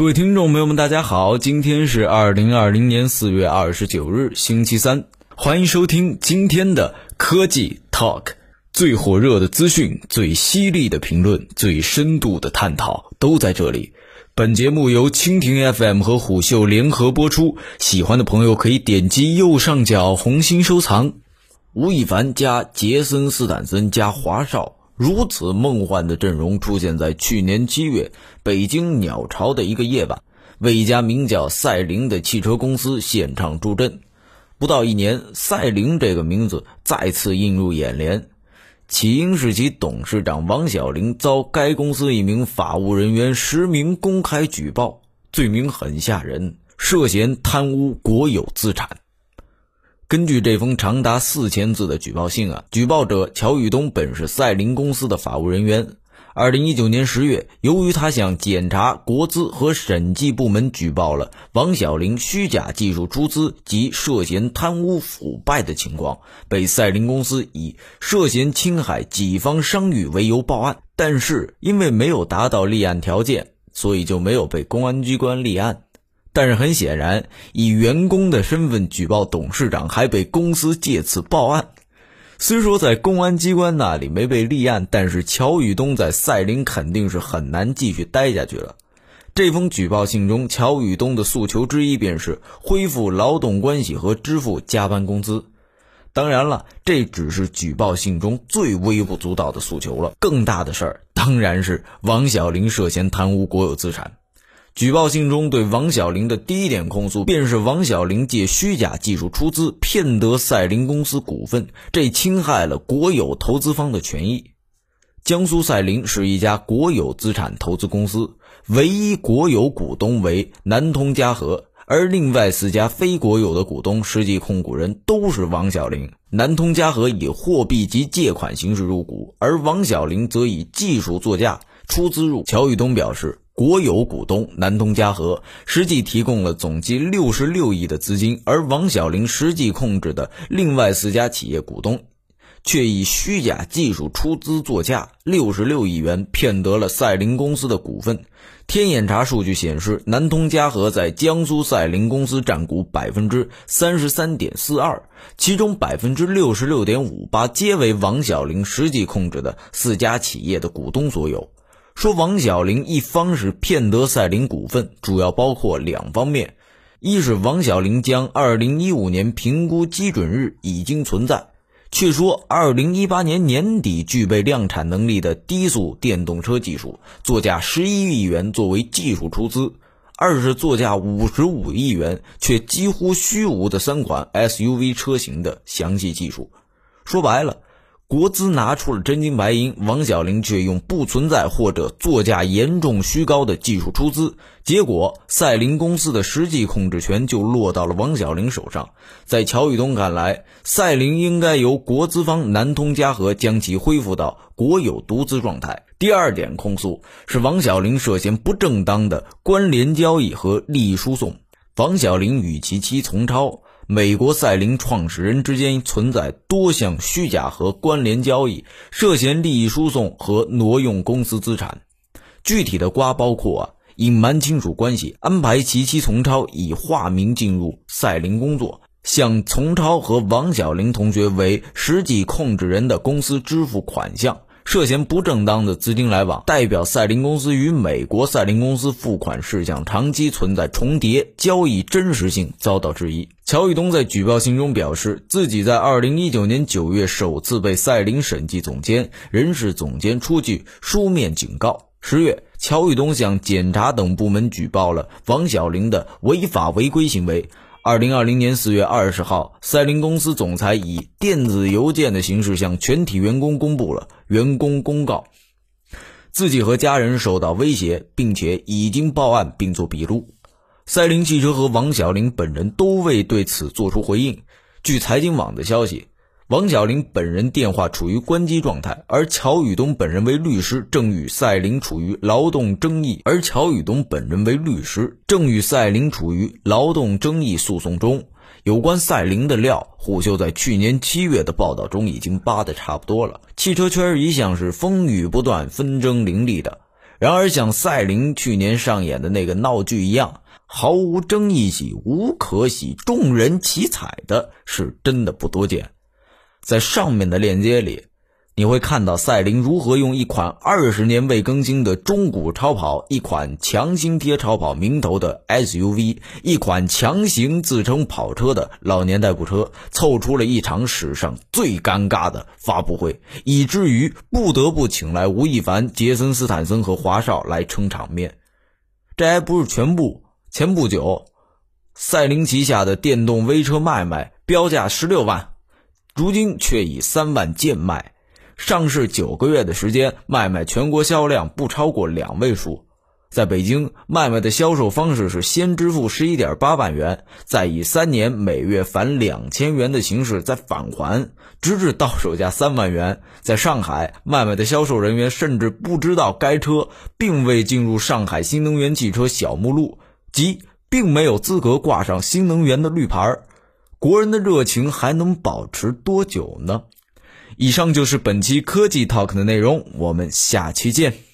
各位听众朋友们大家好，今天是2020年4月29日星期三，欢迎收听今天的科技 Talk， 最火热的资讯，最犀利的评论，最深度的探讨都在这里。本节目由蜻蜓 FM 和虎嗅联合播出，喜欢的朋友可以点击右上角红心收藏。吴亦凡加杰森斯坦森加华少，如此梦幻的阵容出现在去年7月北京鸟巢的一个夜晚，为一家名叫赛灵的汽车公司现场助阵。不到一年，赛灵这个名字再次映入眼帘，起因是其董事长王小林遭该公司一名法务人员实名公开举报，罪名很吓人，涉嫌贪污国有资产。根据这封长达4000字的举报信举报者乔宇东本是赛灵公司的法务人员。2019年10月，由于他向检察、国资和审计部门举报了王小林虚假技术出资及涉嫌贪污腐败的情况，被赛灵公司以涉嫌侵害己方商誉为由报案，但是因为没有达到立案条件，所以就没有被公安机关立案。但是很显然，以员工的身份举报董事长，还被公司借此报案。虽说在公安机关那里没被立案，但是乔宇东在赛灵肯定是很难继续待下去了。这封举报信中，乔宇东的诉求之一便是恢复劳动关系和支付加班工资。当然了，这只是举报信中最微不足道的诉求了，更大的事儿当然是王小林涉嫌贪污国有资产。举报信中对王小林的第一点控诉，便是王小林借虚假技术出资骗得赛灵公司股份，这侵害了国有投资方的权益。江苏赛灵是一家国有资产投资公司，唯一国有股东为南通嘉禾，而另外4家非国有的股东实际控股人都是王小林。南通嘉禾以货币及借款形式入股，而王小林则以技术作价出资入。乔宇东表示，国有股东南通嘉禾实际提供了总计66亿的资金，而王小林实际控制的另外4家企业股东却以虚假技术出资作价66亿元骗得了赛灵公司的股份。天眼查数据显示，南通嘉禾在江苏赛灵公司占股 33.42%， 其中 66.58% 皆为王小林实际控制的4家企业的股东所有。说王小林一方是骗得赛灵股份，主要包括2方面，一是王小林将2015年评估基准日已经存在，却说2018年年底具备量产能力的低速电动车技术，作价11亿元作为技术出资；二是作价55亿元却几乎虚无的3款 SUV 车型的详细技术。说白了，国资拿出了真金白银，王小林却用不存在或者作价严重虚高的技术出资，结果赛灵公司的实际控制权就落到了王小林手上。在乔宇东看来，赛灵应该由国资方南通嘉禾将其恢复到国有独资状态。第二点控诉是王小林涉嫌不正当的关联交易和利益输送。王小林与其妻丛超，美国赛灵创始人之间存在多项虚假和关联交易，涉嫌利益输送和挪用公司资产。具体的瓜包括隐瞒亲属关系，安排其妻丛超以化名进入赛灵工作，向丛超和王小林同学为实际控制人的公司支付款项，涉嫌不正当的资金来往，代表赛灵公司与美国赛灵公司付款事项长期存在重叠，交易真实性遭到质疑。乔宇东在举报信中表示，自己在2019年9月首次被赛灵审计总监、人事总监出具书面警告。10月，乔宇东向检察等部门举报了王小林的违法违规行为。2020年4月20号，赛灵公司总裁以电子邮件的形式向全体员工公布了员工公告，自己和家人受到威胁，并且已经报案并做笔录。赛灵汽车和王小林本人都未对此做出回应。据财经网的消息，王小林本人电话处于关机状态，而乔宇东本人为律师，正与赛灵处于劳动争议诉讼中。有关赛灵的料，虎嗅在去年7月的报道中已经扒得差不多了。汽车圈一向是风雨不断、纷争凌厉的，然而像赛琳去年上演的那个闹剧一样，毫无争议喜、无可喜、众人齐彩的是真的不多见。在上面的链接里，你会看到赛琳如何用一款20年未更新的中古超跑，一款强行贴超跑名头的 SUV， 一款强行自称跑车的老年代步车，凑出了一场史上最尴尬的发布会，以至于不得不请来吴亦凡、杰森·斯坦森和华少来撑场面。这还不是全部，前不久赛琳旗下的电动微车麦麦标价16万，如今却以3万贱卖。上市9个月的时间，麦麦全国销量不超过2位数。在北京，麦麦的销售方式是先支付 11.8 万元，再以3年每月返2000元的形式再返还，直至到手价3万元。在上海，麦麦的销售人员甚至不知道该车并未进入上海新能源汽车小目录，即并没有资格挂上新能源的绿牌。国人的热情还能保持多久呢？以上就是本期科技 Talk 的内容，我们下期见。